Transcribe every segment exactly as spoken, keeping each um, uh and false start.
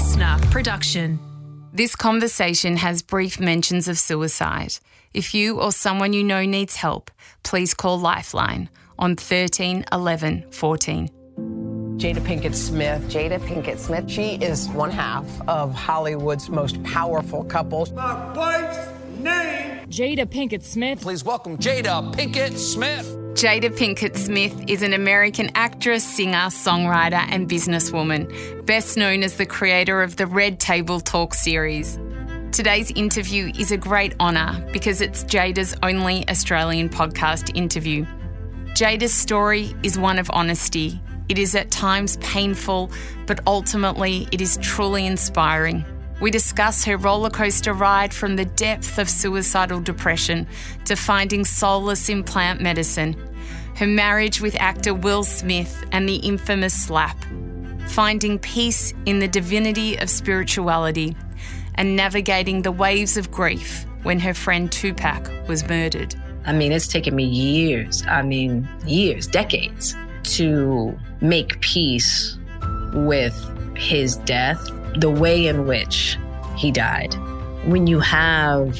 listener production. This conversation has brief mentions of suicide. If you or someone you know needs help, please call Lifeline on thirteen eleven fourteen. Jada Pinkett Smith. Jada Pinkett Smith. She is one half of Hollywood's most powerful couple. My wife's name. Jada Pinkett Smith. Please welcome Jada Pinkett Smith. Jada Pinkett Smith is an American actress, singer, songwriter and businesswoman, best known as the creator of the Red Table Talk series. Today's interview is a great honour because it's Jada's only Australian podcast interview. Jada's story is one of honesty. It is at times painful, but ultimately it is truly inspiring. We discuss her roller coaster ride from the depth of suicidal depression to finding solace in plant medicine, her marriage with actor Will Smith and the infamous slap, finding peace in the divinity of spirituality, and navigating the waves of grief when her friend Tupac was murdered. I mean, it's taken me years, I mean, years, decades, to make peace with his death, the way in which he died. When you have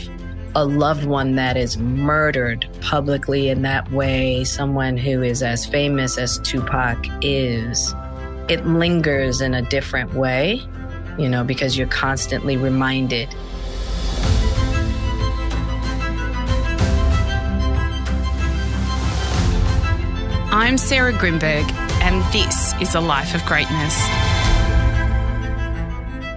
a loved one that is murdered publicly in that way, someone who is as famous as Tupac is, it lingers in a different way, you know, because you're constantly reminded. I'm Sarah Grynberg, and this is A Life of Greatness.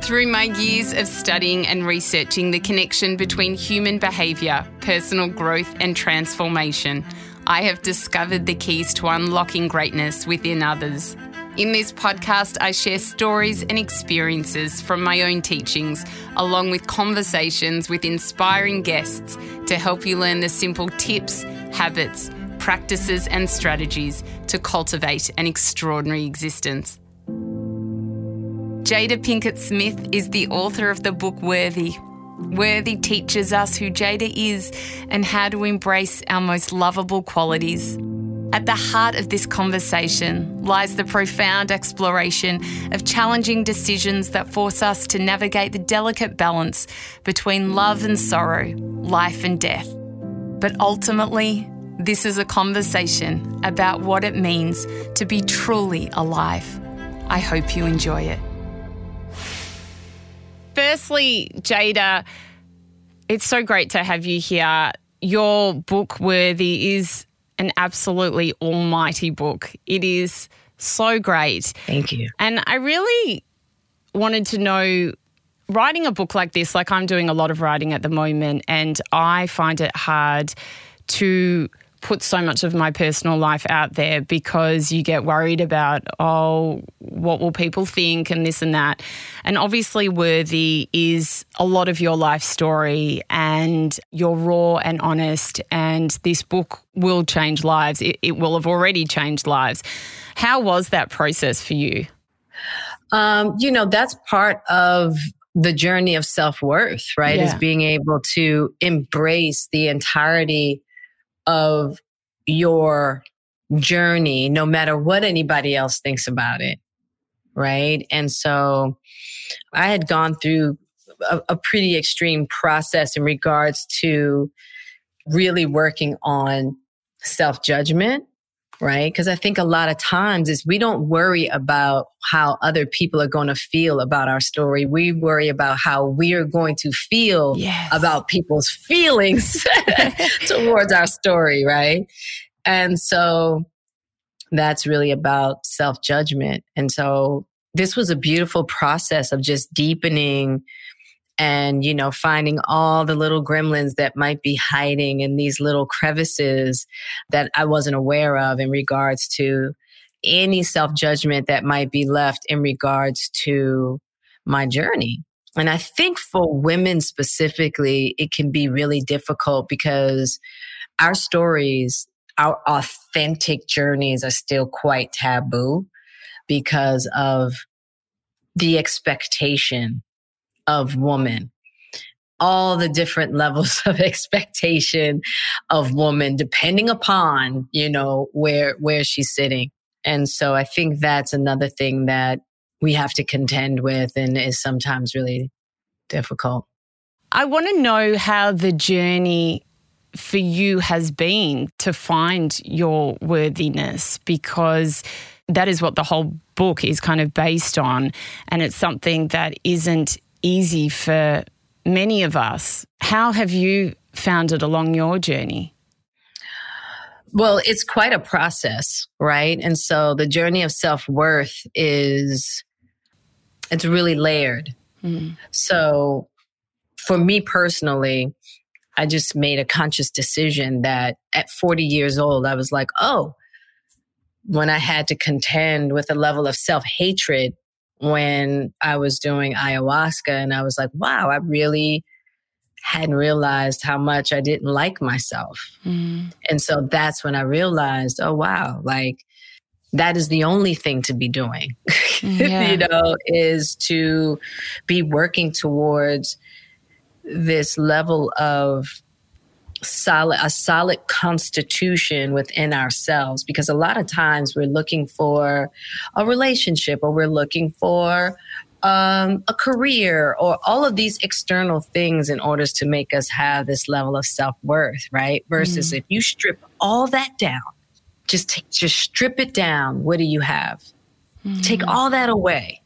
Through my years of studying and researching the connection between human behaviour, personal growth and transformation, I have discovered the keys to unlocking greatness within others. In this podcast, I share stories and experiences from my own teachings, along with conversations with inspiring guests to help you learn the simple tips, habits, practices and strategies to cultivate an extraordinary existence. Jada Pinkett Smith is the author of the book Worthy. Worthy teaches us who Jada is and how to embrace our most lovable qualities. At the heart of this conversation lies the profound exploration of challenging decisions that force us to navigate the delicate balance between love and sorrow, life and death. But ultimately, this is a conversation about what it means to be truly alive. I hope you enjoy it. Firstly, Jada, it's so great to have you here. Your book, Worthy, is an absolutely almighty book. It is so great. Thank you. And I really wanted to know, writing a book like this, like I'm doing a lot of writing at the moment, and I find it hard to put so much of my personal life out there because you get worried about, oh, what will people think and this and that. And obviously Worthy is a lot of your life story and you're raw and honest, and this book will change lives. It, it will have already changed lives. How was that process for you? Um, you know, that's part of the journey of self-worth, right? Yeah. Is being able to embrace the entirety of your journey, no matter what anybody else thinks about it, right? And so I had gone through a, a pretty extreme process in regards to really working on self-judgment, right? Because I think a lot of times is we don't worry about how other people are going to feel about our story. We worry about how we are going to feel yes. about people's feelings towards our story, right? And so that's really about self-judgment. And so this was a beautiful process of just deepening and, you know, finding all the little gremlins that might be hiding in these little crevices that I wasn't aware of in regards to any self-judgment that might be left in regards to my journey. And I think for women specifically, it can be really difficult because our stories, our authentic journeys are still quite taboo because of the expectation of woman, all the different levels of expectation of woman, depending upon, you know, where, where she's sitting. And so I think that's another thing that we have to contend with and is sometimes really difficult. I want to know how the journey for you has been to find your worthiness, because that is what the whole book is kind of based on. And it's something that isn't easy for many of us. How have you found it along your journey? Well, it's quite a process, right? And so the journey of self-worth is, it's really layered. Mm. So for me personally, I just made a conscious decision that at forty years old, I was like, oh, when I had to contend with a level of self-hatred when I was doing ayahuasca, and I was like, wow, I really hadn't realized how much I didn't like myself. Mm. And so that's when I realized, oh, wow, like that is the only thing to be doing, yeah. you know, is to be working towards this level of solid, a solid constitution within ourselves. Because a lot of times we're looking for a relationship, or we're looking for Um, a career, or all of these external things in order to make us have this level of self-worth, right? Versus mm. if you strip all that down, just take, just strip it down. What do you have? Mm. Take all that away,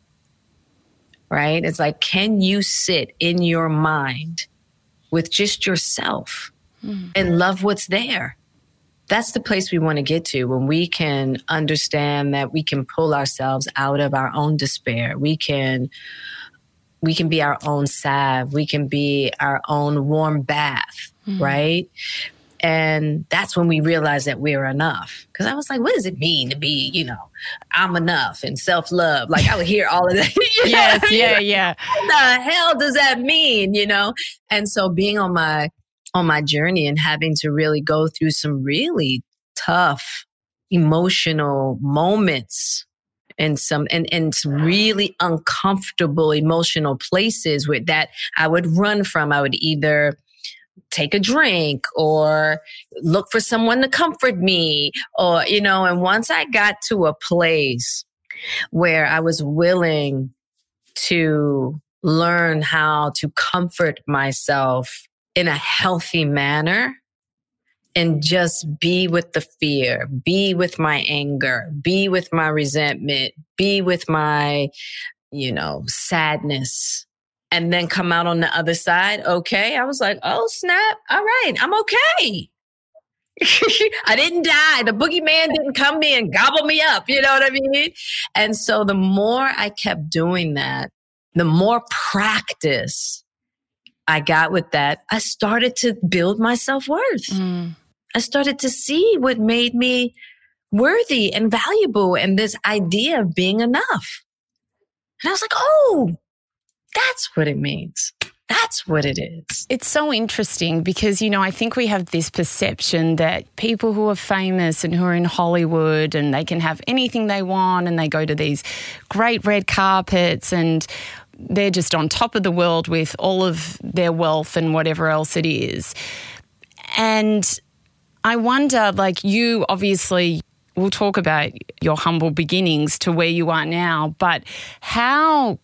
right? It's like, can you sit in your mind with just yourself mm. and love what's there? That's the place we want to get to, when we can understand that we can pull ourselves out of our own despair. We can we can be our own salve. We can be our own warm bath, mm-hmm. right? And that's when we realize that we're enough. Because I was like, what does it mean to be, you know, I'm enough and self-love? Like, I would hear all of that. yes, yeah, yeah. What the hell does that mean, you know? And so being on my... on my journey and having to really go through some really tough emotional moments and some and, and some really uncomfortable emotional places with that I would run from. I would either take a drink or look for someone to comfort me, or, you know, and once I got to a place where I was willing to learn how to comfort myself in a healthy manner, and just be with the fear, be with my anger, be with my resentment, be with my, you know, sadness, and then come out on the other side. Okay. I was like, oh snap. All right. I'm okay. I didn't die. The boogeyman didn't come in and gobble me up. You know what I mean? And so the more I kept doing that, the more practice I got with that, I started to build my self-worth. Mm. I started to see what made me worthy and valuable, and this idea of being enough. And I was like, oh, that's what it means. That's what it is. It's so interesting because, you know, I think we have this perception that people who are famous and who are in Hollywood and they can have anything they want and they go to these great red carpets and they're just on top of the world with all of their wealth and whatever else it is. And I wonder, like, you obviously, we'll talk about your humble beginnings to where you are now, but how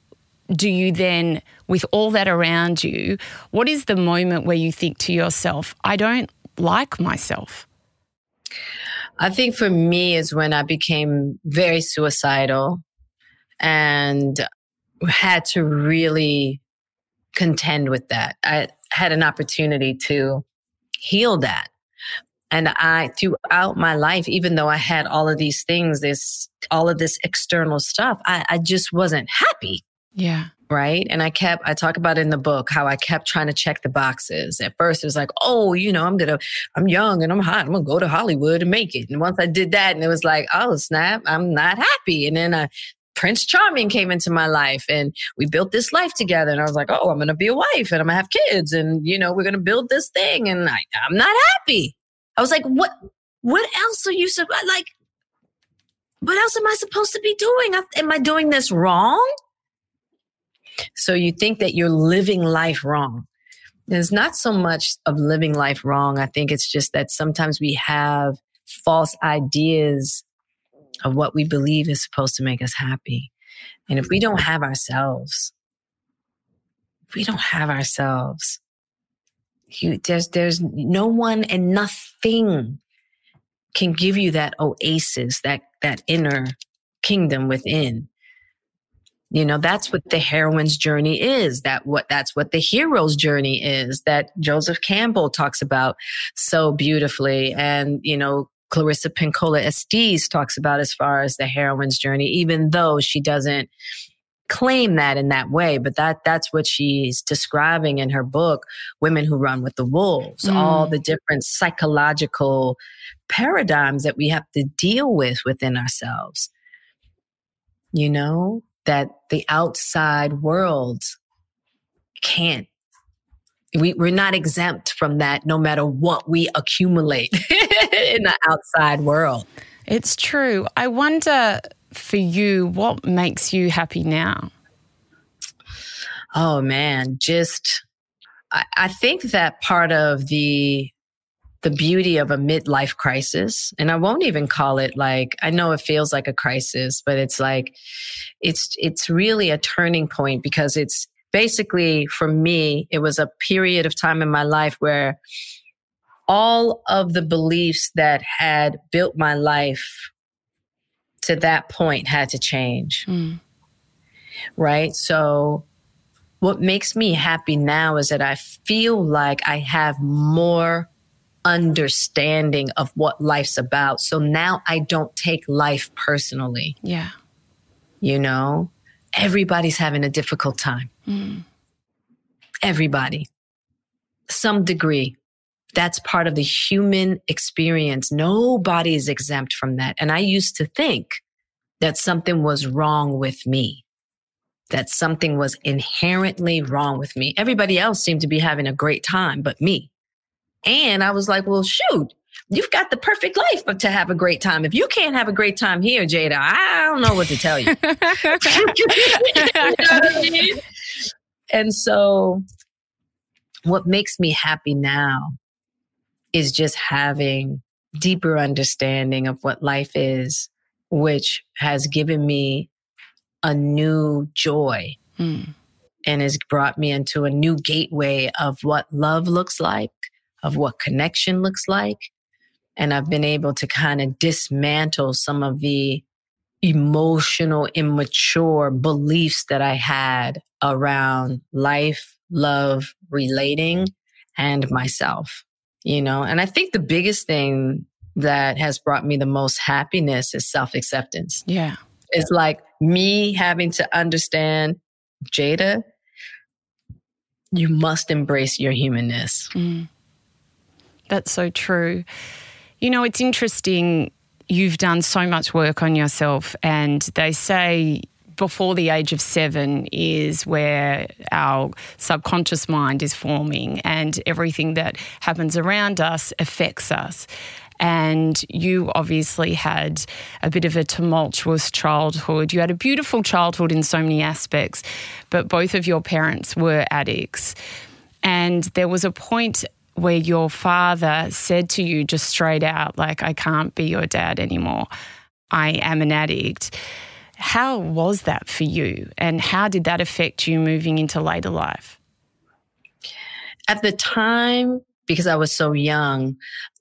do you then, with all that around you, what is the moment where you think to yourself, I don't like myself? I think for me is when I became very suicidal and had to really contend with that. I had an opportunity to heal that. And I, throughout my life, even though I had all of these things, this, all of this external stuff, I, I just wasn't happy. Yeah. Right. And I kept, I talk about in the book how I kept trying to check the boxes. At first it was like, oh, you know, I'm going to, I'm young and I'm hot. I'm going to go to Hollywood and make it. And once I did that, and it was like, oh snap, I'm not happy. And then I, Prince Charming came into my life and we built this life together. And I was like, oh, I'm going to be a wife and I'm going to have kids and, you know, we're going to build this thing. And I, I'm not happy. I was like, what, what else are you, like, what else am I supposed to be doing? I, am I doing this wrong? So you think that you're living life wrong. There's not so much of living life wrong. I think it's just that sometimes we have false ideas of what we believe is supposed to make us happy. And if we don't have ourselves, if we don't have ourselves, you, there's, there's no one and nothing can give you that oasis, that, that inner kingdom within. You know, that's what the heroine's journey is. That what that's what the hero's journey is, that Joseph Campbell talks about so beautifully. And, you know, Clarissa Pinkola Estes talks about as far as the heroine's journey, even though she doesn't claim that in that way. But that that's what she's describing in her book, Women Who Run With the Wolves, mm. all the different psychological paradigms that we have to deal with within ourselves. You know? That the outside world can't. We, we're not exempt from that no matter what we accumulate in the outside world. It's true. I wonder for you, what makes you happy now? Oh man, just, I, I think that part of the the beauty of a midlife crisis, and I won't even call it like, I know it feels like a crisis, but it's like, it's it's really a turning point, because it's basically, for me, it was a period of time in my life where all of the beliefs that had built my life to that point had to change, mm. right? So what makes me happy now is that I feel like I have more understanding of what life's about. So now I don't take life personally. Yeah. You know, everybody's having a difficult time. Mm. Everybody. Some degree. That's part of the human experience. Nobody is exempt from that. And I used to think that something was wrong with me, that something was inherently wrong with me. Everybody else seemed to be having a great time but me. And I was like, well, shoot, you've got the perfect life to have a great time. If you can't have a great time here, Jada, I don't know what to tell you. You know what I mean? And so what makes me happy now is just having deeper understanding of what life is, which has given me a new joy. Mm. And has brought me into a new gateway of what love looks like, of what connection looks like. And I've been able to kind of dismantle some of the emotional, immature beliefs that I had around life, love, relating, and myself, you know? And I think the biggest thing that has brought me the most happiness is self-acceptance. Yeah. It's like me having to understand, Jada, you must embrace your humanness. Mm. That's so true. You know, it's interesting. You've done so much work on yourself, and they say before the age of seven is where our subconscious mind is forming, and everything that happens around us affects us. And you obviously had a bit of a tumultuous childhood. You had a beautiful childhood in so many aspects, but both of your parents were addicts. And there was a point where your father said to you just straight out, like, I can't be your dad anymore. I am an addict. How was that for you? And how did that affect you moving into later life? At the time, because I was so young,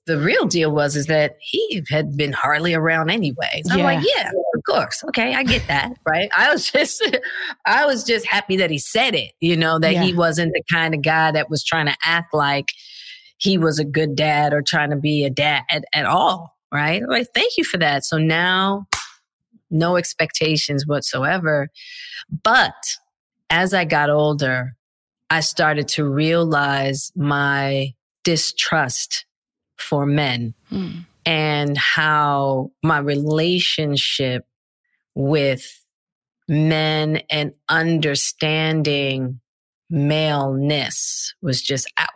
the real deal was is that he had been hardly around anyway. So yeah. I'm like, yeah, of course. Okay, I get that, right? I was just I was just happy that he said it, you know, that yeah. he wasn't the kind of guy that was trying to act like he was a good dad or trying to be a dad at, at all, right? Like, thank you for that. So now, no expectations whatsoever. But as I got older, I started to realize my distrust for men mm. and how my relationship with men and understanding maleness was just out.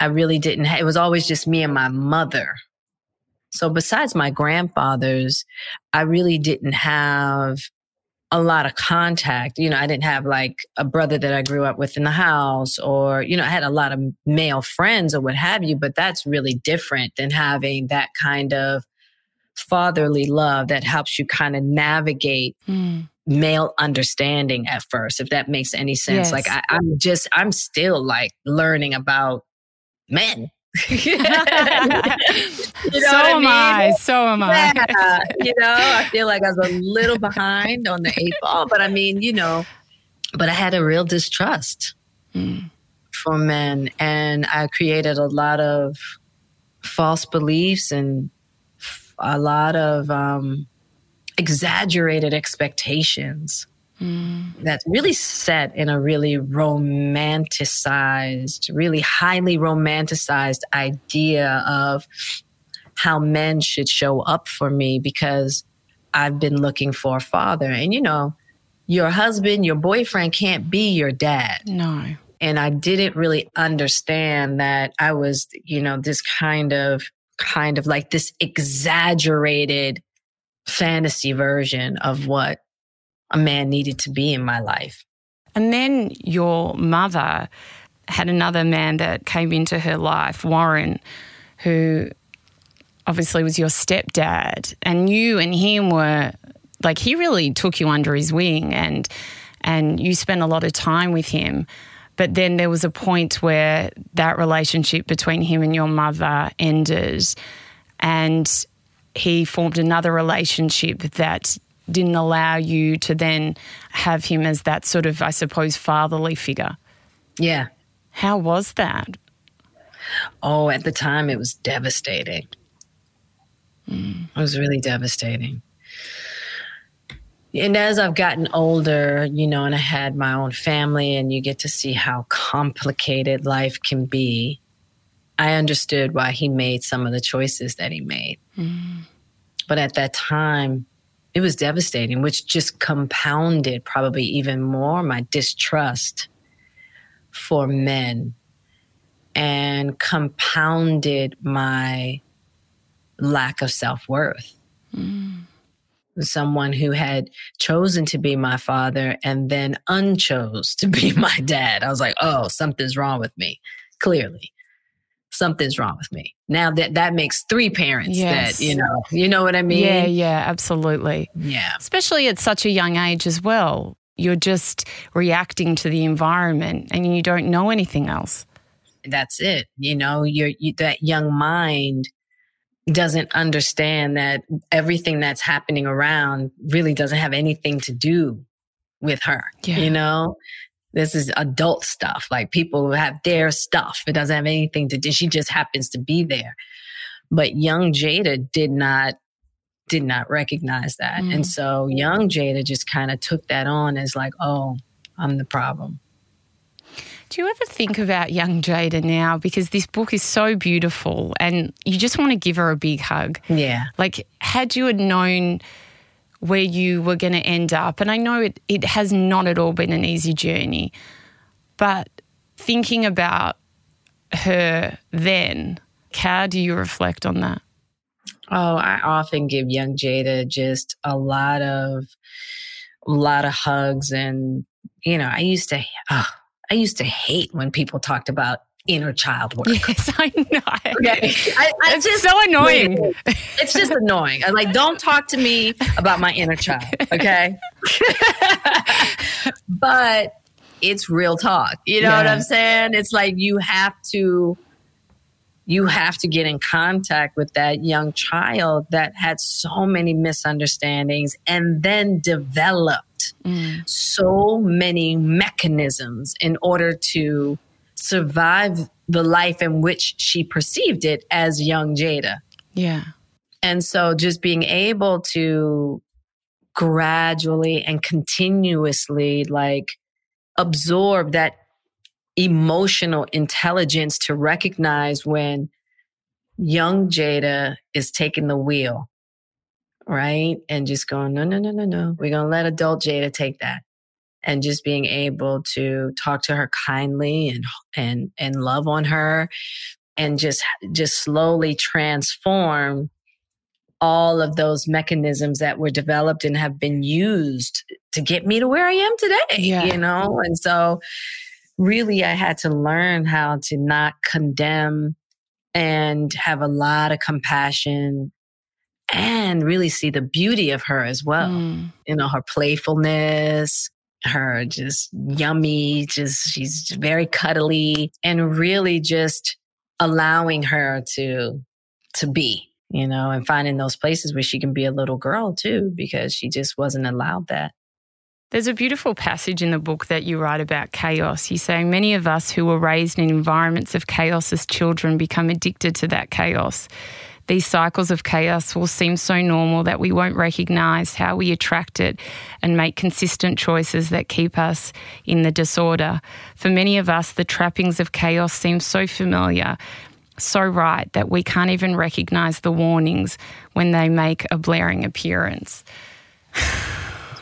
I really didn't. It was always just me and my mother. So besides my grandfathers, I really didn't have a lot of contact. You know, I didn't have like a brother that I grew up with in the house, or, you know, I had a lot of male friends or what have you, but that's really different than having that kind of fatherly love that helps you kind of navigate mm. male understanding at first, if that makes any sense. Yes. Like I, I'm just, I'm still like learning about men. you know so I mean? am I. So am I. Yeah. You know, I feel like I was a little behind on the eight ball, but I mean, you know, but I had a real distrust mm. for men, and I created a lot of false beliefs and a lot of um, exaggerated expectations mm. that's really set in a really romanticized, really highly romanticized idea of how men should show up for me, because I've been looking for a father. And, you know, your husband, your boyfriend can't be your dad. No. And I didn't really understand that I was, you know, this kind of kind of like this exaggerated fantasy version of what a man needed to be in my life. And then your mother had another man that came into her life, Warren, who obviously was your stepdad. And you and him were, like, he really took you under his wing, and and you spent a lot of time with him. But then there was a point where that relationship between him and your mother ended, and he formed another relationship that didn't allow you to then have him as that sort of, I suppose, fatherly figure. Yeah. How was that? Oh, at the time it was devastating. Mm. It was really devastating. And as I've gotten older, you know, and I had my own family, and you get to see how complicated life can be, I understood why he made some of the choices that he made. Mm. But at that time, it was devastating, which just compounded probably even more my distrust for men, and compounded my lack of self-worth. Mm. Someone who had chosen to be my father and then unchose to be my dad. I was like, oh, something's wrong with me. Clearly, something's wrong with me. Now that that makes three parents yes. that, you know, you know what I mean? Yeah, yeah, absolutely. Yeah. Especially at such a young age as well. You're just reacting to the environment and you don't know anything else. That's it. You know, you're, you, that young mind doesn't understand that everything that's happening around really doesn't have anything to do with her. Yeah. You know, this is adult stuff. Like, people have their stuff. It doesn't have anything to do. She just happens to be there. But young Jada did not, did not recognize that. Mm. And so young Jada just kind of took that on as like, oh, I'm the problem. Do you ever think about young Jada now? Because this book is so beautiful and you just want to give her a big hug. Yeah. Like, had you had known where you were going to end up, and I know it, it has not at all been an easy journey, but thinking about her then, how do you reflect on that? Oh, I often give young Jada just a lot of, a lot of hugs. And, you know, I used to... Oh, I used to hate when people talked about inner child work. Yes, I know. Okay. I, I it's just, so annoying. It's just annoying. I'm like, don't talk to me about my inner child, okay? But it's real talk. You know yeah. what I'm saying? It's like you have to, you have to get in contact with that young child that had so many misunderstandings and then developed mm. so many mechanisms in order to survive the life in which she perceived it as young Jada. Yeah. And so just being able to gradually and continuously like absorb that emotional intelligence to recognize when young Jada is taking the wheel, right? And just going, no, no, no, no, no. We're going to let adult Jada take that. And just being able to talk to her kindly and and and love on her, and just just slowly transform all of those mechanisms that were developed and have been used to get me to where I am today, yeah. you know? And so... really, I had to learn how to not condemn and have a lot of compassion and really see the beauty of her as well. Mm. You know, her playfulness, her just yummy, just she's very cuddly, and really just allowing her to to be, you know, and finding those places where she can be a little girl too, because she just wasn't allowed that. There's a beautiful passage in the book that you write about chaos. You say, many of us who were raised in environments of chaos as children become addicted to that chaos. These cycles of chaos will seem so normal that we won't recognise how we attract it and make consistent choices that keep us in the disorder. For many of us, the trappings of chaos seem so familiar, so right, that we can't even recognise the warnings when they make a blaring appearance.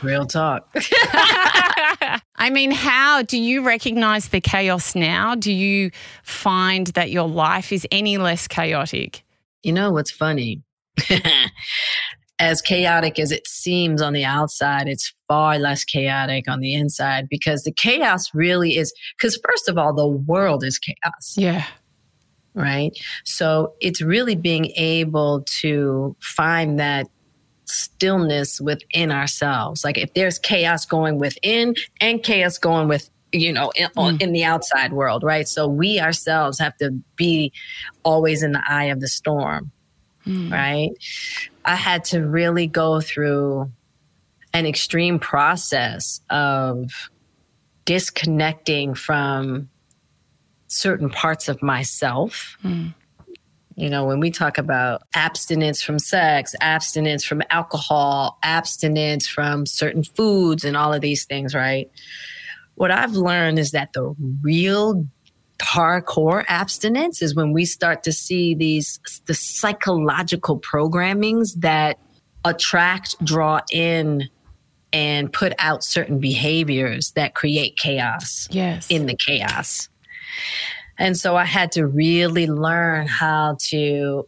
Real talk. I mean, how do you recognize the chaos now? Do you find that your life is any less chaotic? You know what's funny? As chaotic as it seems on the outside, it's far less chaotic on the inside, because the chaos really is, because first of all, the world is chaos. Yeah. Right? So it's really being able to find that stillness within ourselves. Like if there's chaos going within and chaos going with, you know, in, mm. on, in the outside world, right? So we ourselves have to be always in the eye of the storm, mm. right? I had to really go through an extreme process of disconnecting from certain parts of myself. Mm. You know, when we talk about abstinence from sex, abstinence from alcohol, abstinence from certain foods and all of these things, right? What I've learned is that the real hardcore abstinence is when we start to see these the psychological programmings that attract, draw in, and put out certain behaviors that create chaos. Yes. In the chaos. And so I had to really learn how to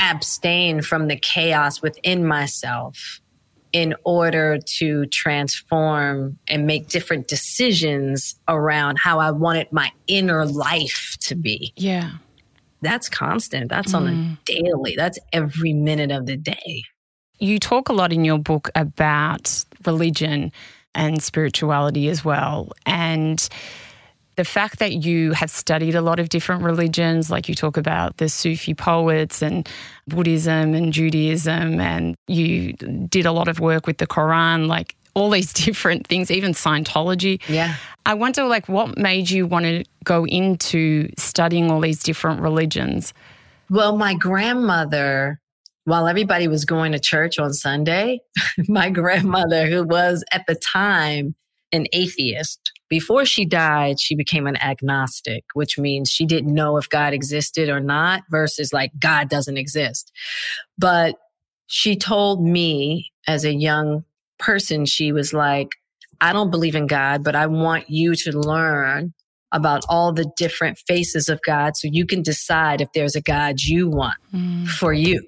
abstain from the chaos within myself in order to transform and make different decisions around how I wanted my inner life to be. Yeah. That's constant. That's mm. on a daily. That's every minute of the day. You talk a lot in your book about religion and spirituality as well. And the fact that you have studied a lot of different religions, like you talk about the Sufi poets and Buddhism and Judaism, and you did a lot of work with the Quran, like all these different things, even Scientology. Yeah. I wonder, like, what made you want to go into studying all these different religions? Well, my grandmother, while everybody was going to church on Sunday, my grandmother, who was at the time an atheist, before she died, she became an agnostic, which means she didn't know if God existed or not, versus like God doesn't exist. But she told me as a young person, she was like, I don't believe in God, but I want you to learn about all the different faces of God so you can decide if there's a God you want mm. for you.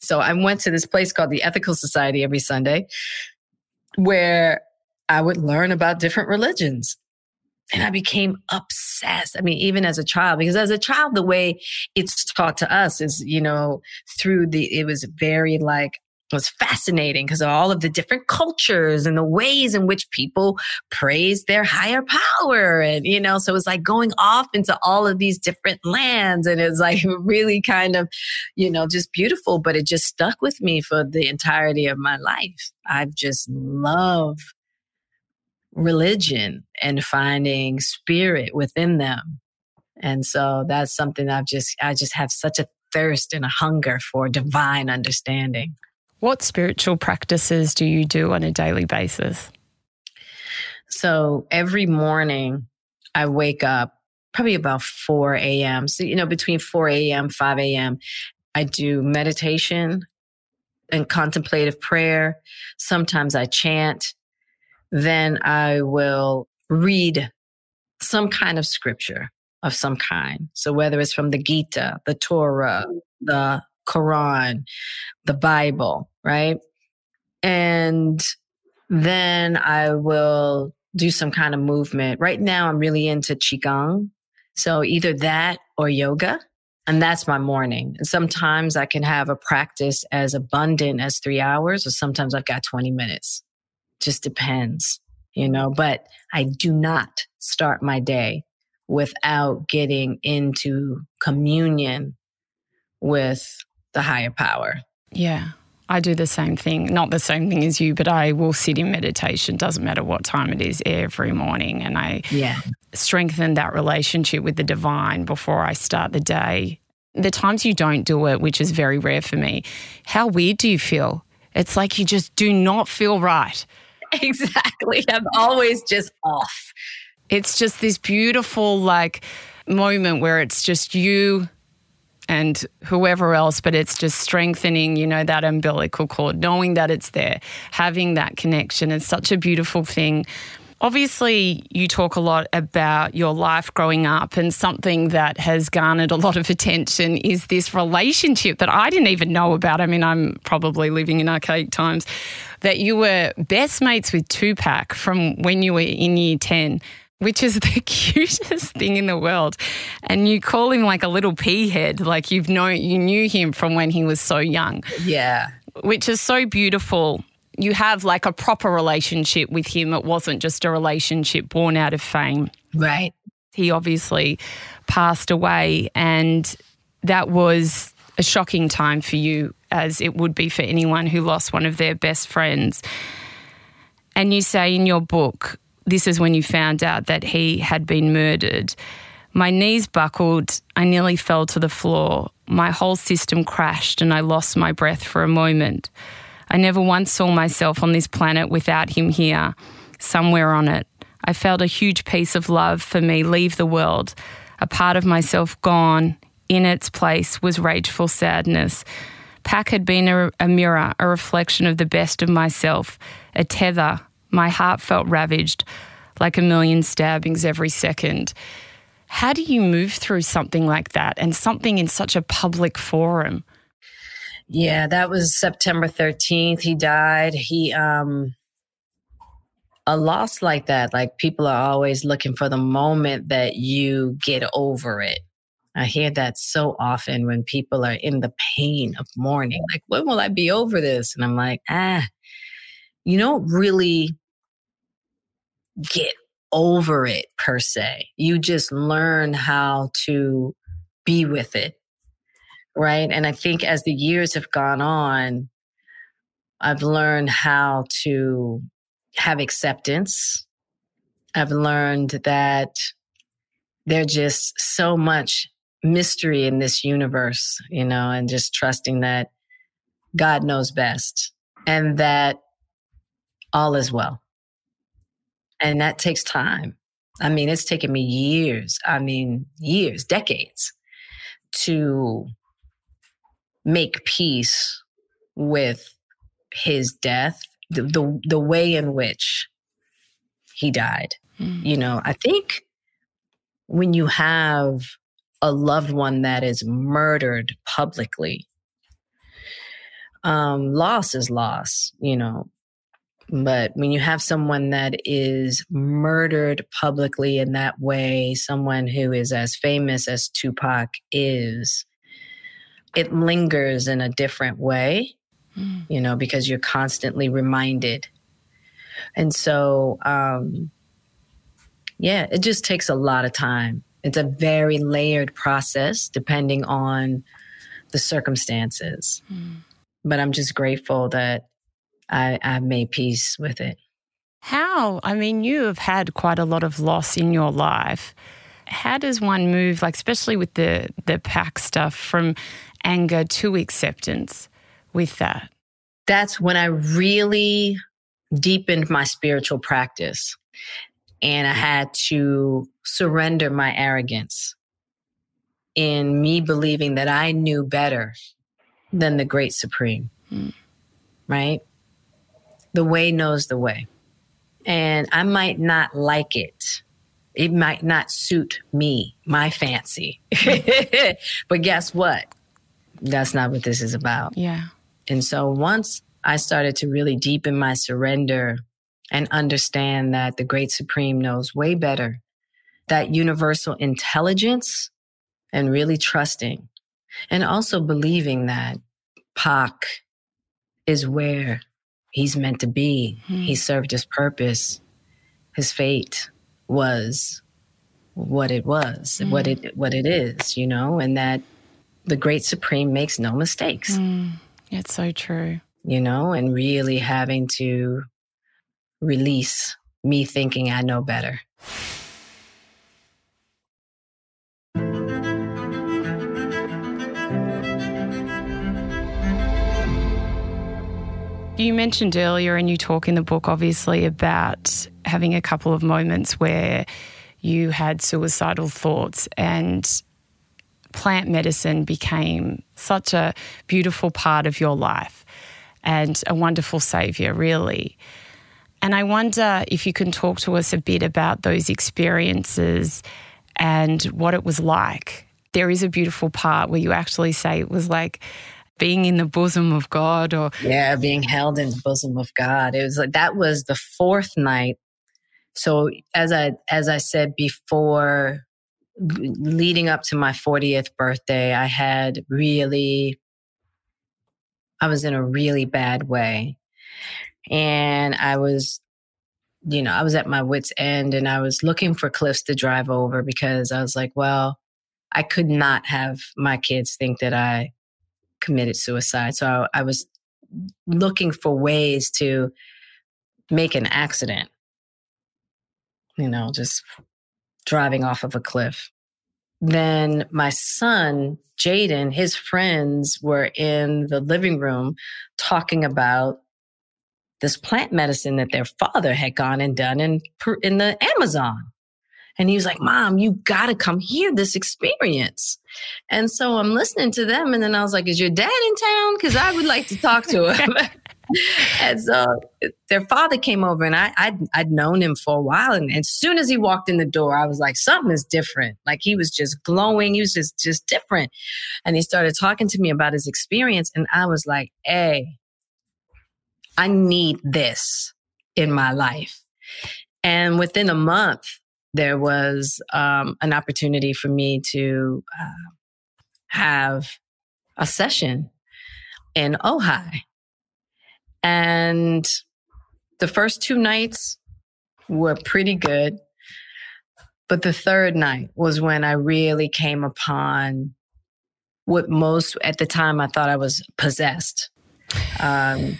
So I went to this place called the Ethical Society every Sunday where I would learn about different religions. And I became obsessed. I mean, even as a child, because as a child, the way it's taught to us is, you know, through the, it was very like, it was fascinating because of all of the different cultures and the ways in which people praise their higher power. And, you know, so it was like going off into all of these different lands. And it was like really kind of, you know, just beautiful, but it just stuck with me for the entirety of my life. I've just loved religion and finding spirit within them. And so that's something I've just, I just have such a thirst and a hunger for divine understanding. What spiritual practices do you do on a daily basis? So every morning I wake up probably about four a.m. So, you know, between four a.m., five a.m., I do meditation and contemplative prayer. Sometimes I chant. Then I will read some kind of scripture of some kind. So whether it's from the Gita, the Torah, the Quran, the Bible, right? And then I will do some kind of movement. Right now, I'm really into Qigong. So either that or yoga. And that's my morning. And sometimes I can have a practice as abundant as three hours, or sometimes I've got twenty minutes. Just depends, you know, but I do not start my day without getting into communion with the higher power. Yeah, I do the same thing. Not the same thing as you, but I will sit in meditation, doesn't matter what time it is, every morning. And I yeah. strengthen that relationship with the divine before I start the day. The times you don't do it, which is very rare for me, how weird do you feel? It's like you just do not feel right. Exactly. I'm always just off. It's just this beautiful like moment where it's just you and whoever else, but it's just strengthening, you know, that umbilical cord, knowing that it's there, having that connection. It's such a beautiful thing. Obviously, you talk a lot about your life growing up, and something that has garnered a lot of attention is this relationship that I didn't even know about. I mean, I'm probably living in archaic times, that you were best mates with Tupac from when you were in year ten, which is the cutest thing in the world. And you call him like a little pea head, like you've known, you knew him from when he was so young. Yeah. Which is so beautiful. You have like a proper relationship with him. It wasn't just a relationship born out of fame. Right. He obviously passed away, and that was a shocking time for you, as it would be for anyone who lost one of their best friends. And you say in your book, this is when you found out that he had been murdered. My knees buckled. I nearly fell to the floor. My whole system crashed and I lost my breath for a moment. I never once saw myself on this planet without him here, somewhere on it. I felt a huge piece of love for me leave the world. A part of myself gone. In its place was rageful sadness. Pac had been a, a mirror, a reflection of the best of myself, a tether. My heart felt ravaged, like a million stabbings every second. How do you move through something like that, and something in such a public forum? Yeah, that was September thirteenth. He died. He, um, a loss like that, like people are always looking for the moment that you get over it. I hear that so often when people are in the pain of mourning, like, when will I be over this? And I'm like, ah, you don't really get over it per se. You just learn how to be with it. Right. And I think as the years have gone on, I've learned how to have acceptance. I've learned that there's just so much mystery in this universe, you know, and just trusting that God knows best and that all is well. And that takes time. I mean, it's taken me years, I mean, years, decades to make peace with his death, the, the the way in which he died. Mm. You know, I think when you have a loved one that is murdered publicly, um, loss is loss, you know. But when you have someone that is murdered publicly in that way, someone who is as famous as Tupac is, it lingers in a different way, mm. you know, because you're constantly reminded. And so, um, yeah, it just takes a lot of time. It's a very layered process depending on the circumstances. Mm. But I'm just grateful that I, I've made peace with it. How? I mean, you have had quite a lot of loss in your life. How does one move, like especially with the, the Pac stuff, from anger to acceptance with that? That's when I really deepened my spiritual practice, and I had to surrender my arrogance in me believing that I knew better than the Great Supreme, mm. right? The way knows the way. And I might not like it. It might not suit me, my fancy. But guess what? That's not what this is about. Yeah. And so once I started to really deepen my surrender and understand that the Great Supreme knows way better, that universal intelligence, and really trusting And also believing that Pac is where he's meant to be. Mm. He served his purpose. His fate was what it was, mm. what it what it is, you know, and that the Great Supreme makes no mistakes. Mm. It's so true. You know, and really having to release me thinking I know better. You mentioned earlier, and you talk in the book, obviously, about having a couple of moments where you had suicidal thoughts, and plant medicine became such a beautiful part of your life and a wonderful saviour, really. And I wonder if you can talk to us a bit about those experiences and what it was like. There is a beautiful part where you actually say it was like being in the bosom of God, or yeah, being held in the bosom of God. It was like that was the fourth night. So as I as I said before, leading up to my fortieth birthday, I had really, I was in a really bad way, and I was, you know, I was at my wit's end, and I was looking for cliffs to drive over because I was like, well, I could not have my kids think that I committed suicide. So I, I was looking for ways to make an accident, you know, just driving off of a cliff. Then my son, Jaden, his friends were in the living room talking about this plant medicine that their father had gone and done in in the Amazon. And he was like, Mom, you got to come hear this experience. And so I'm listening to them. And then I was like, is your dad in town? Because I would like to talk to him. And so their father came over, and I, I'd, I'd known him for a while. And as soon as he walked in the door, I was like, something is different. Like, he was just glowing. He was just, just different. And he started talking to me about his experience. And I was like, hey, I need this in my life. And within a month, there was um, an opportunity for me to uh, have a session in Ojai. And the first two nights were pretty good. But the third night was when I really came upon what most, at the time, I thought I was possessed. Um,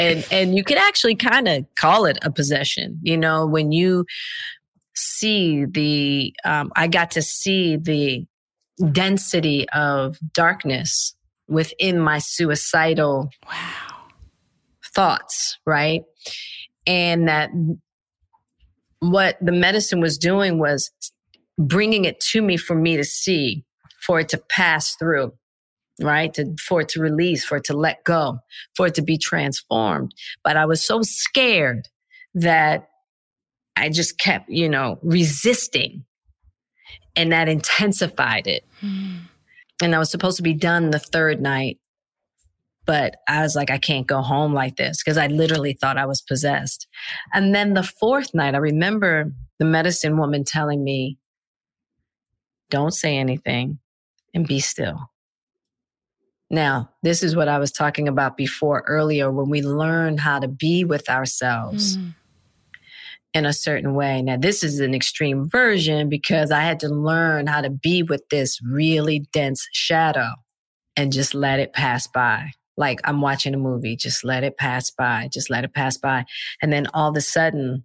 and, and you could actually kind of call it a possession. You know, when you see the, um, I got to see the density of darkness within my suicidal wow. thoughts, right? And that what the medicine was doing was bringing it to me for me to see, for it to pass through, right? To, for it to release, for it to let go, for it to be transformed. But I was so scared that I just kept, you know, resisting, and that intensified it. Mm. And I was supposed to be done the third night, but I was like, I can't go home like this, because I literally thought I was possessed. And then the fourth night, I remember the medicine woman telling me, don't say anything and be still. Now, this is what I was talking about before earlier, when we learn how to be with ourselves. Mm. In a certain way. Now, this is an extreme version, because I had to learn how to be with this really dense shadow and just let it pass by. Like, I'm watching a movie, just let it pass by, just let it pass by. And then all of a sudden,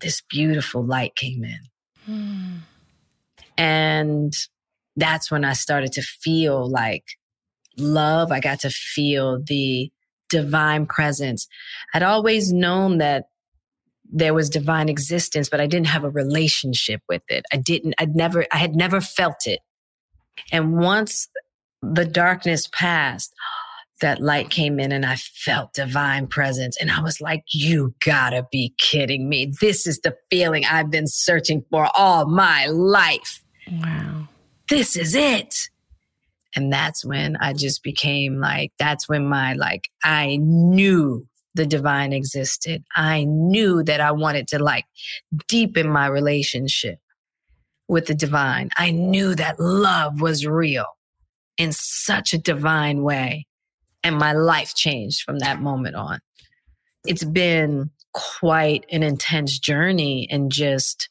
this beautiful light came in. Mm. And that's when I started to feel like love. I got to feel the divine presence. I'd always known that there was divine existence, but I didn't have a relationship with it. I didn't, I'd never, I had never felt it. And once the darkness passed, that light came in, and I felt divine presence. And I was like, you gotta be kidding me. This is the feeling I've been searching for all my life. Wow. This is it. And that's when I just became like, that's when my, like, I knew the divine existed. I knew that I wanted to, like, deepen my relationship with the divine. I knew that love was real. in such a divine way. And my life changed from that moment on. It's been quite an intense journey and just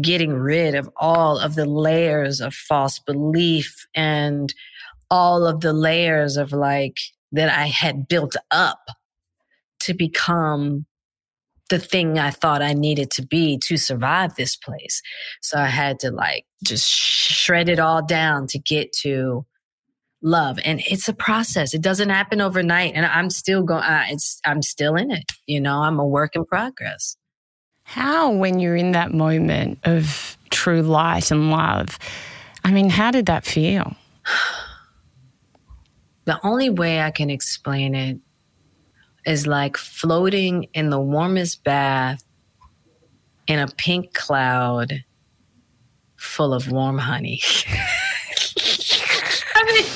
getting rid of all of the layers of false belief and all of the layers of like that I had built up to become the thing I thought I needed to be to survive this place. So I had to like just shred it all down to get to love. And it's a process. It doesn't happen overnight. And I'm still going, uh, it's, I'm still in it. You know, I'm a work in progress. How, when you're in that moment of true light and love, I mean, how did that feel? The only way I can explain it is like floating in the warmest bath in a pink cloud full of warm honey. I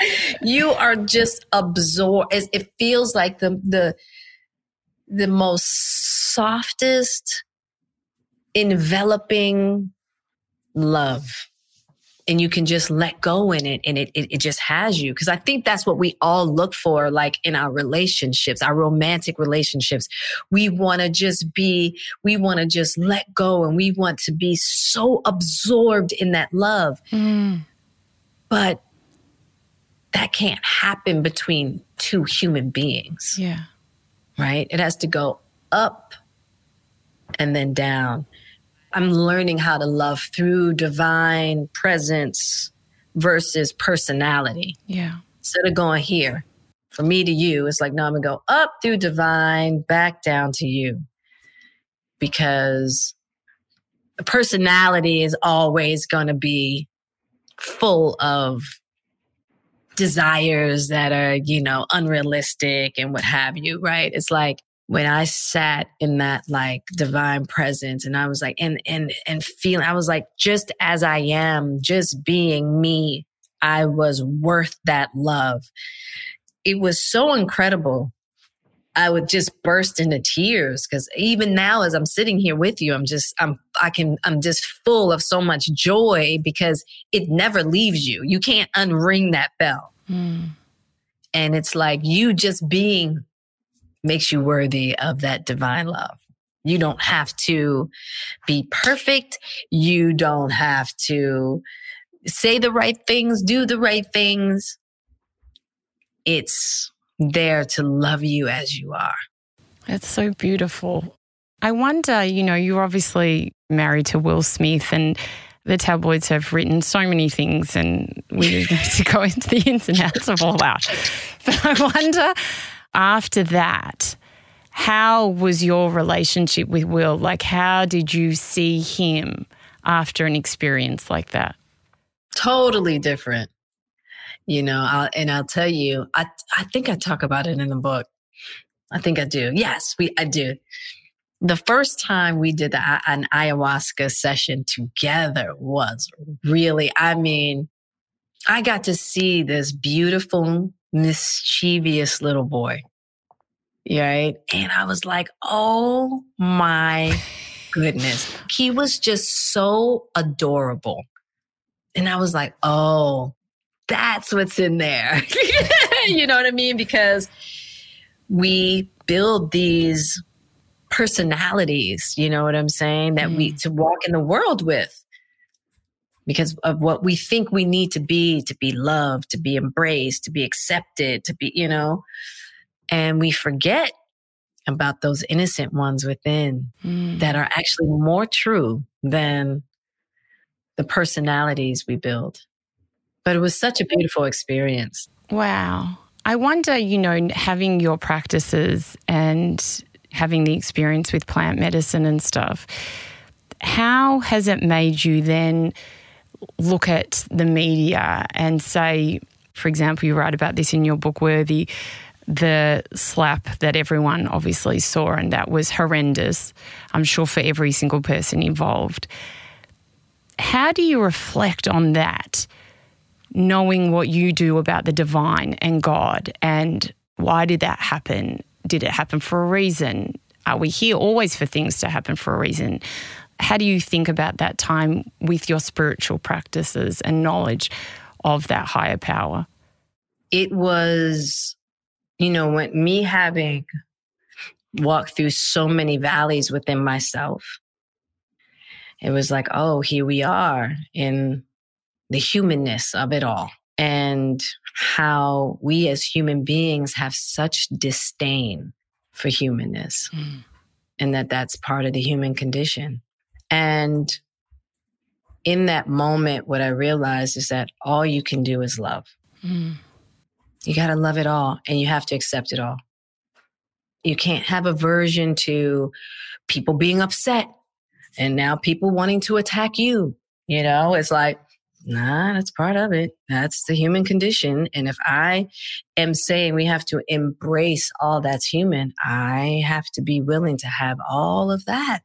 mean, you are just absorbed. It feels like the the the most softest, enveloping love. And you can just let go in it, and it it, it just has you. Because I think that's what we all look for, like in our relationships, our romantic relationships. We want to just be, we want to just let go, and we want to be so absorbed in that love. Mm. But that can't happen between two human beings. Yeah. Right? It has to go up and then down. I'm learning how to love through divine presence versus personality. Yeah. Instead of going here, from me to you, it's like, no, I'm going to go up through divine, back down to you. Because the personality is always going to be full of desires that are, you know, unrealistic and what have you, right? It's like, when I sat in that like divine presence and I was like, and, and, and feeling, I was like, just as I am, just being me, I was worth that love. It was so incredible. I would just burst into tears because even now, as I'm sitting here with you, I'm just, I'm, I can, I'm just full of so much joy because it never leaves you. You can't unring that bell. Mm. And it's like you just being makes you worthy of that divine love. You don't have to be perfect. You don't have to say the right things, do the right things. It's there to love you as you are. That's so beautiful. I wonder, you know, you're obviously married to Will Smith and the tabloids have written so many things and we need to go into the ins and outs of all that. But I wonder, after that, how was your relationship with Will? Like, how did you see him after an experience like that? Totally different. You know, I'll, and I'll tell you, I I think I talk about it in the book. I think I do. Yes, we I do. The first time we did the, an ayahuasca session together was really, I mean, I got to see this beautiful, mischievous little boy. Right? And I was like, oh my goodness. He was just so adorable. And I was like, oh, that's what's in there. You know what I mean? Because we build these personalities, you know what I'm saying? That mm. we to walk in the world with. Because of what we think we need to be, to be loved, to be embraced, to be accepted, to be, you know, and we forget about those innocent ones within mm. that are actually more true than the personalities we build. But it was such a beautiful experience. Wow. I wonder, you know, having your practices and having the experience with plant medicine and stuff, how has it made you then look at the media and say, for example, you write about this in your book, Worthy, the slap that everyone obviously saw, and that was horrendous, I'm sure, for every single person involved. How do you reflect on that, knowing what you do about the divine and God, and why did that happen? Did it happen for a reason? Are we here always for things to happen for a reason? How do you think about that time with your spiritual practices and knowledge of that higher power? It was, you know, when me having walked through so many valleys within myself, it was like, oh, here we are in the humanness of it all. And how we as human beings have such disdain for humanness, mm. and that that's part of the human condition. And in that moment, what I realized is that all you can do is love. Mm. You got to love it all, and you have to accept it all. You can't have aversion to people being upset and now people wanting to attack you. You know, it's like, nah, that's part of it. That's the human condition. And if I am saying we have to embrace all that's human, I have to be willing to have all of that.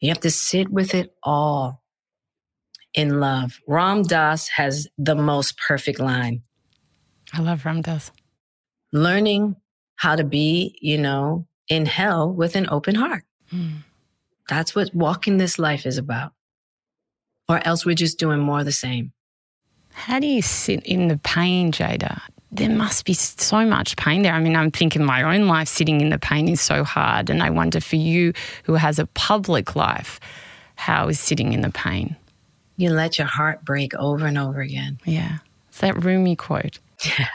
You have to sit with it all in love. Ram Dass has the most perfect line. I love Ram Dass. Learning how to be, you know, in hell with an open heart. Mm. That's what walking this life is about. Or else we're just doing more of the same. How do you sit in the pain, Jada? There must be so much pain there. I mean, I'm thinking my own life, sitting in the pain is so hard. And I wonder for you who has a public life, how is sitting in the pain? You let your heart break over and over again. Yeah. It's that Rumi quote. Yeah.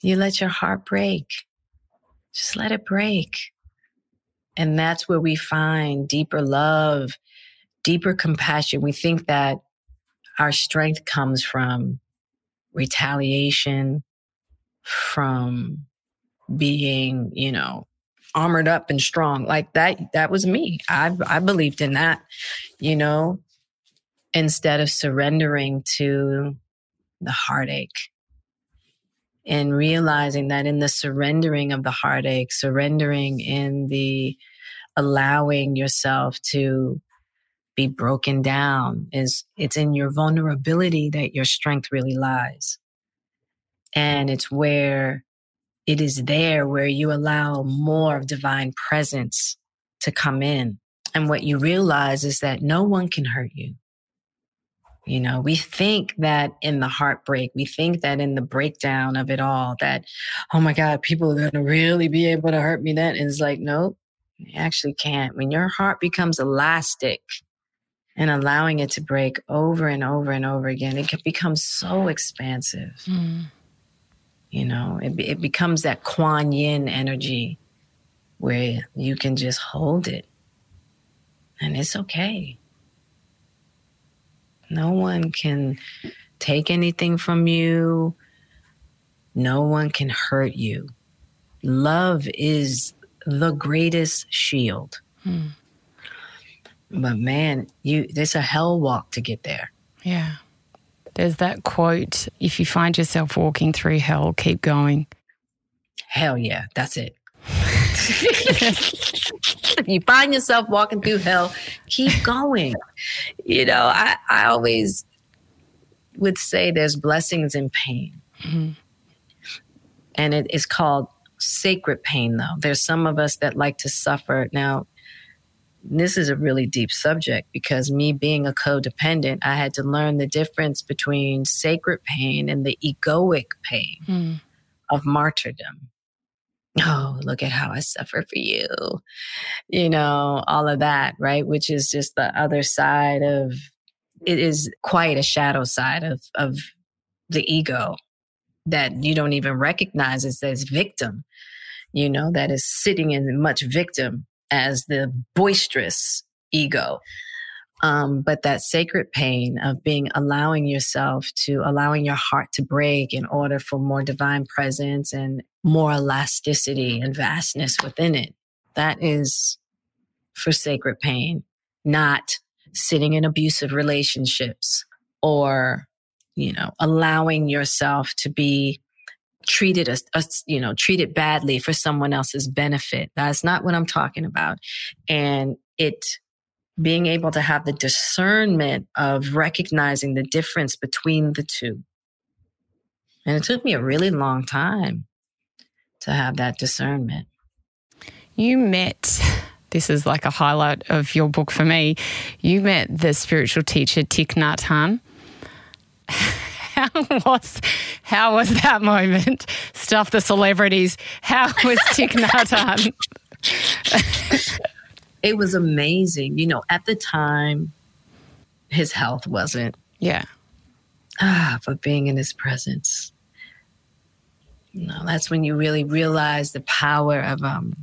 You let your heart break. Just let it break. And that's where we find deeper love, deeper compassion. We think that our strength comes from retaliation, from being, you know, armored up and strong. Like that, that was me. I, I believed in that, you know, instead of surrendering to the heartache and realizing that in the surrendering of the heartache, surrendering in the allowing yourself to be broken down, is it's in your vulnerability that your strength really lies. And it's where it is there where you allow more of divine presence to come in. And what you realize is that no one can hurt you. You know, we think that in the heartbreak, we think that in the breakdown of it all, that, oh my God, people are going to really be able to hurt me then. And it's like, nope, you actually can't. When your heart becomes elastic, and allowing it to break over and over and over again, it can become so expansive. Mm. You know, it it becomes that Quan Yin energy where you can just hold it. And it's okay. No one can take anything from you. No one can hurt you. Love is the greatest shield. Mm. But man, you there's a hell walk to get there. Yeah. There's that quote, if you find yourself walking through hell, keep going. Hell yeah, that's it. If you find yourself walking through hell, keep going. You know, I, I always would say there's blessings in pain. Mm-hmm. And it is called sacred pain, though. There's some of us that like to suffer. Now, this is a really deep subject because me being a codependent, I had to learn the difference between sacred pain and the egoic pain mm. of martyrdom. Oh, look at how I suffer for you. You know, all of that, right? Which is just the other side of, it is quite a shadow side of, of the ego that you don't even recognize as this victim, you know, that is sitting in much victim as the boisterous ego. Um, but that sacred pain of being allowing yourself to, allowing your heart to break in order for more divine presence and more elasticity and vastness within it. That is for sacred pain, not sitting in abusive relationships or, you know, allowing yourself to be treated as, as, you know, treated badly for someone else's benefit. That's not what I'm talking about. And it being able to have the discernment of recognizing the difference between the two. And it took me a really long time to have that discernment. You met this is like a highlight of your book for me, you met the spiritual teacher Thich Nhat Hanh. How was, how was that moment? Stuff the celebrities. How was Thich Nhat Hanh? It was amazing. You know, at the time, his health wasn't. Yeah. Ah, but being in his presence. You know, that's when you really realize the power of um,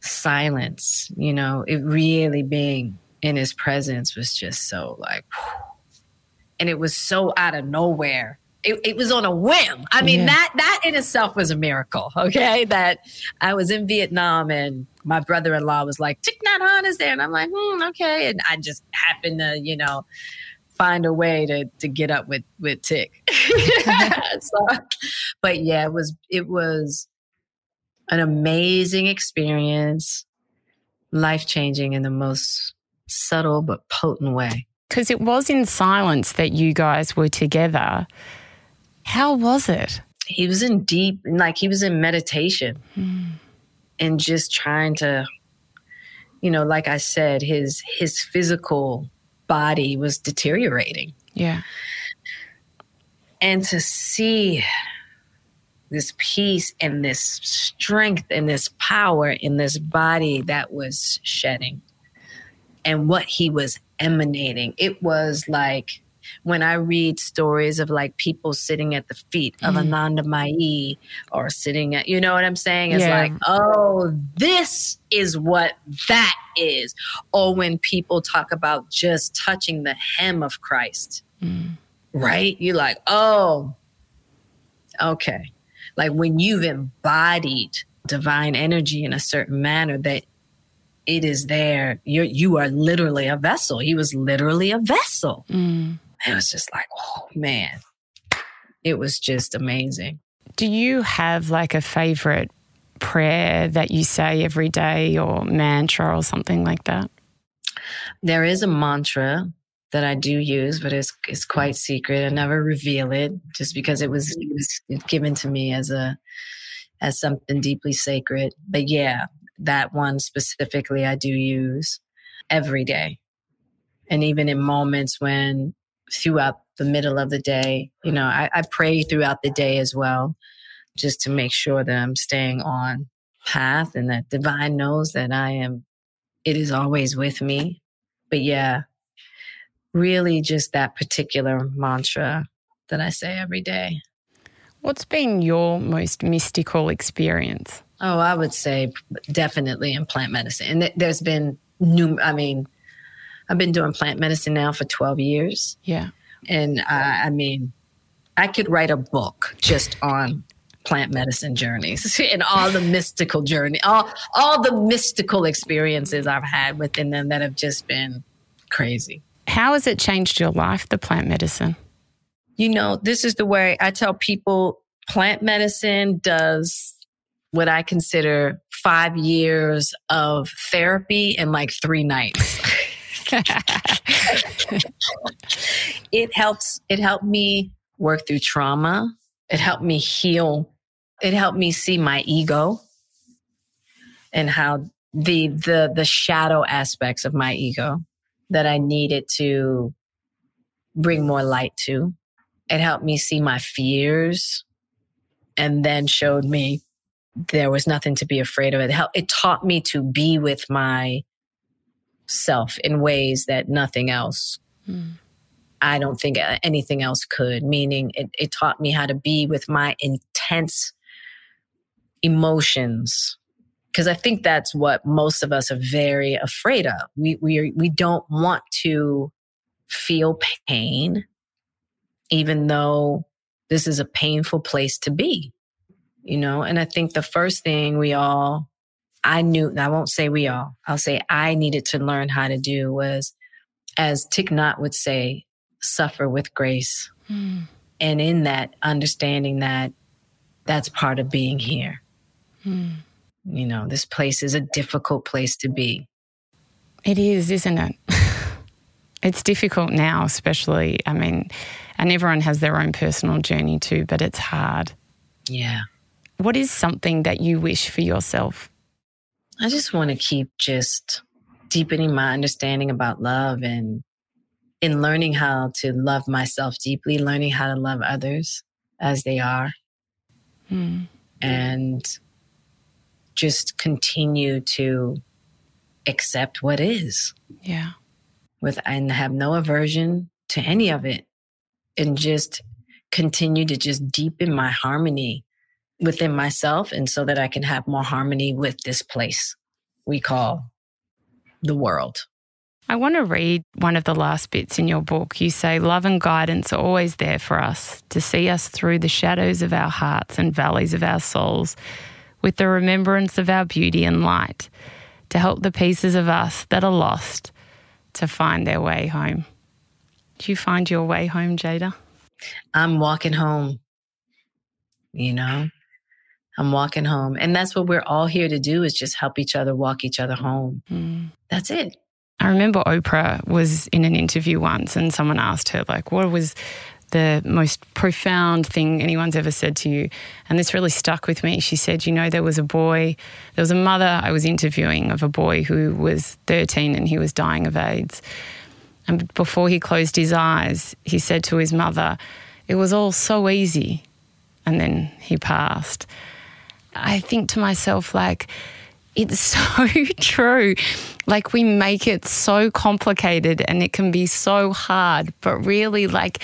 silence. You know, it really being in his presence was just so like... Whew. And it was so out of nowhere. It, it was on a whim. I mean, yeah. that that in itself was a miracle, okay? That I was in Vietnam and my brother-in-law was like, Thich Nhat Hanh is there. And I'm like, hmm, okay. And I just happened to, you know, find a way to to get up with, with Thich. So, but yeah, it was it was an amazing experience, life-changing in the most subtle but potent way. Because it was in silence that you guys were together. How was it? He was in deep, like he was in meditation mm. and just trying to, you know, like I said, his his physical body was deteriorating. Yeah. And to see this peace and this strength and this power in this body that was shedding and what he was emanating. It was like when I read stories of like people sitting at the feet of mm. Anandamayi or sitting at, you know what I'm saying? It's yeah. like, oh, this is what that is. Or when people talk about just touching the hem of Christ, mm. right? You're like, oh, okay. Like when you've embodied divine energy in a certain manner that it is there. You're, you are literally a vessel. He was literally a vessel. Mm. It was just like, oh, man. It was just amazing. Do you have like a favorite prayer that you say every day or mantra or something like that? There is a mantra that I do use, but it's it's quite secret. I never reveal it just because it was, it was given to me as a as something deeply sacred. But yeah. That one specifically I do use every day. And even in moments when throughout the middle of the day, you know, I, I pray throughout the day as well, just to make sure that I'm staying on path and that divine knows that I am, it is always with me. But yeah, really just that particular mantra that I say every day. What's been your most mystical experience? Oh, I would say definitely in plant medicine. And th- there's been new, I mean, I've been doing plant medicine now for twelve years. Yeah. And I, I mean, I could write a book just on plant medicine journeys and all the mystical journey, all, all the mystical experiences I've had within them that have just been crazy. How has it changed your life, the plant medicine? You know, this is the way I tell people plant medicine does what I consider five years of therapy in like three nights. It helps. It helped me work through trauma. It helped me heal. It helped me see my ego and how the the the shadow aspects of my ego that I needed to bring more light to. It helped me see my fears, and then showed me there was nothing to be afraid of. It helped, it taught me to be with myself in ways that nothing else, mm. I don't think anything else could, meaning it, it taught me how to be with my intense emotions. Because I think that's what most of us are very afraid of. We, we, are, we don't want to feel pain, even though this is a painful place to be. You know, and I think the first thing we all, I knew, I won't say we all, I'll say I needed to learn how to do was, as Thich Nhat would say, suffer with grace. Mm. And in that, understanding that that's part of being here. Mm. You know, this place is a difficult place to be. It is, isn't it? It's difficult now, especially, I mean, and everyone has their own personal journey too, but it's hard. Yeah. What is something that you wish for yourself? I just want to keep just deepening my understanding about love and in learning how to love myself deeply, learning how to love others as they are. Mm. And just continue to accept what is. Yeah. With and have no aversion to any of it. And just continue to just deepen my harmony within myself, and so that I can have more harmony with this place we call the world. I want to read one of the last bits in your book. You say, love and guidance are always there for us to see us through the shadows of our hearts and valleys of our souls with the remembrance of our beauty and light, to help the pieces of us that are lost to find their way home. Do you find your way home, Jada? I'm walking home, you know? I'm walking home. And that's what we're all here to do, is just help each other walk each other home. Mm. That's it. I remember Oprah was in an interview once and someone asked her, like, what was the most profound thing anyone's ever said to you? And this really stuck with me. She said, you know, there was a boy, there was a mother I was interviewing of a boy who was thirteen and he was dying of AIDS. And before he closed his eyes, he said to his mother, it was all so easy. And then he passed. I think to myself, like, it's so true. Like, we make it so complicated and it can be so hard, but really, like,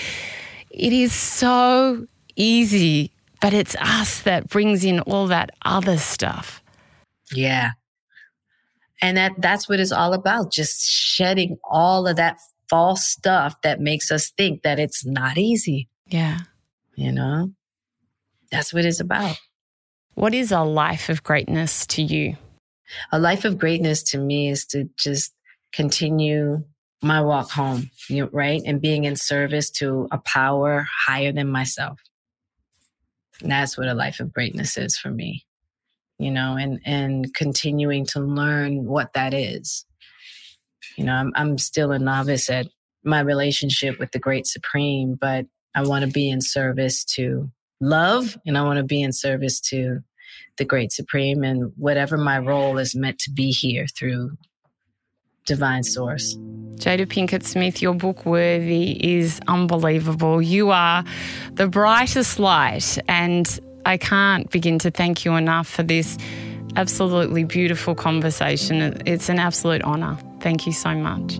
it is so easy, but it's us that brings in all that other stuff. Yeah. And that that's what it's all about, just shedding all of that false stuff that makes us think that it's not easy. Yeah. You know, that's what it's about. What is a life of greatness to you? A life of greatness to me is to just continue my walk home, you know, right? And being in service to a power higher than myself. And that's what a life of greatness is for me. You know, and, and continuing to learn what that is. You know, I'm I'm still a novice at my relationship with the Great Supreme, but I want to be in service to love, and I want to be in service to the Great Supreme and whatever my role is meant to be here through divine source. Jada Pinkett Smith, your book Worthy is unbelievable. You are the brightest light, and I can't begin to thank you enough for this absolutely beautiful conversation. It's an absolute honor. Thank you so much.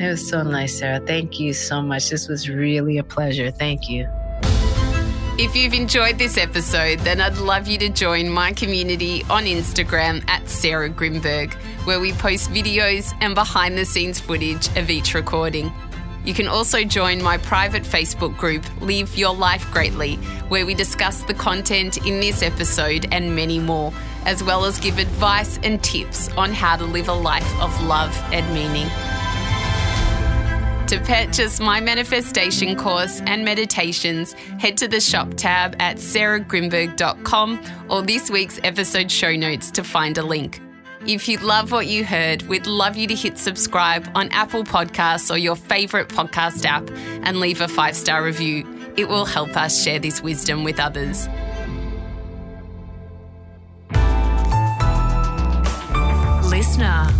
It was so nice, Sarah. Thank you so much. This was really a pleasure. Thank you. If you've enjoyed this episode, then I'd love you to join my community on Instagram at Sarah Grynberg, where we post videos and behind-the-scenes footage of each recording. You can also join my private Facebook group, Live Your Life Greatly, where we discuss the content in this episode and many more, as well as give advice and tips on how to live a life of love and meaning. To purchase my manifestation course and meditations, head to the shop tab at sarah grynberg dot com or this week's episode show notes to find a link. If you love what you heard, we'd love you to hit subscribe on Apple Podcasts or your favourite podcast app and leave a five-star review. It will help us share this wisdom with others. Listener.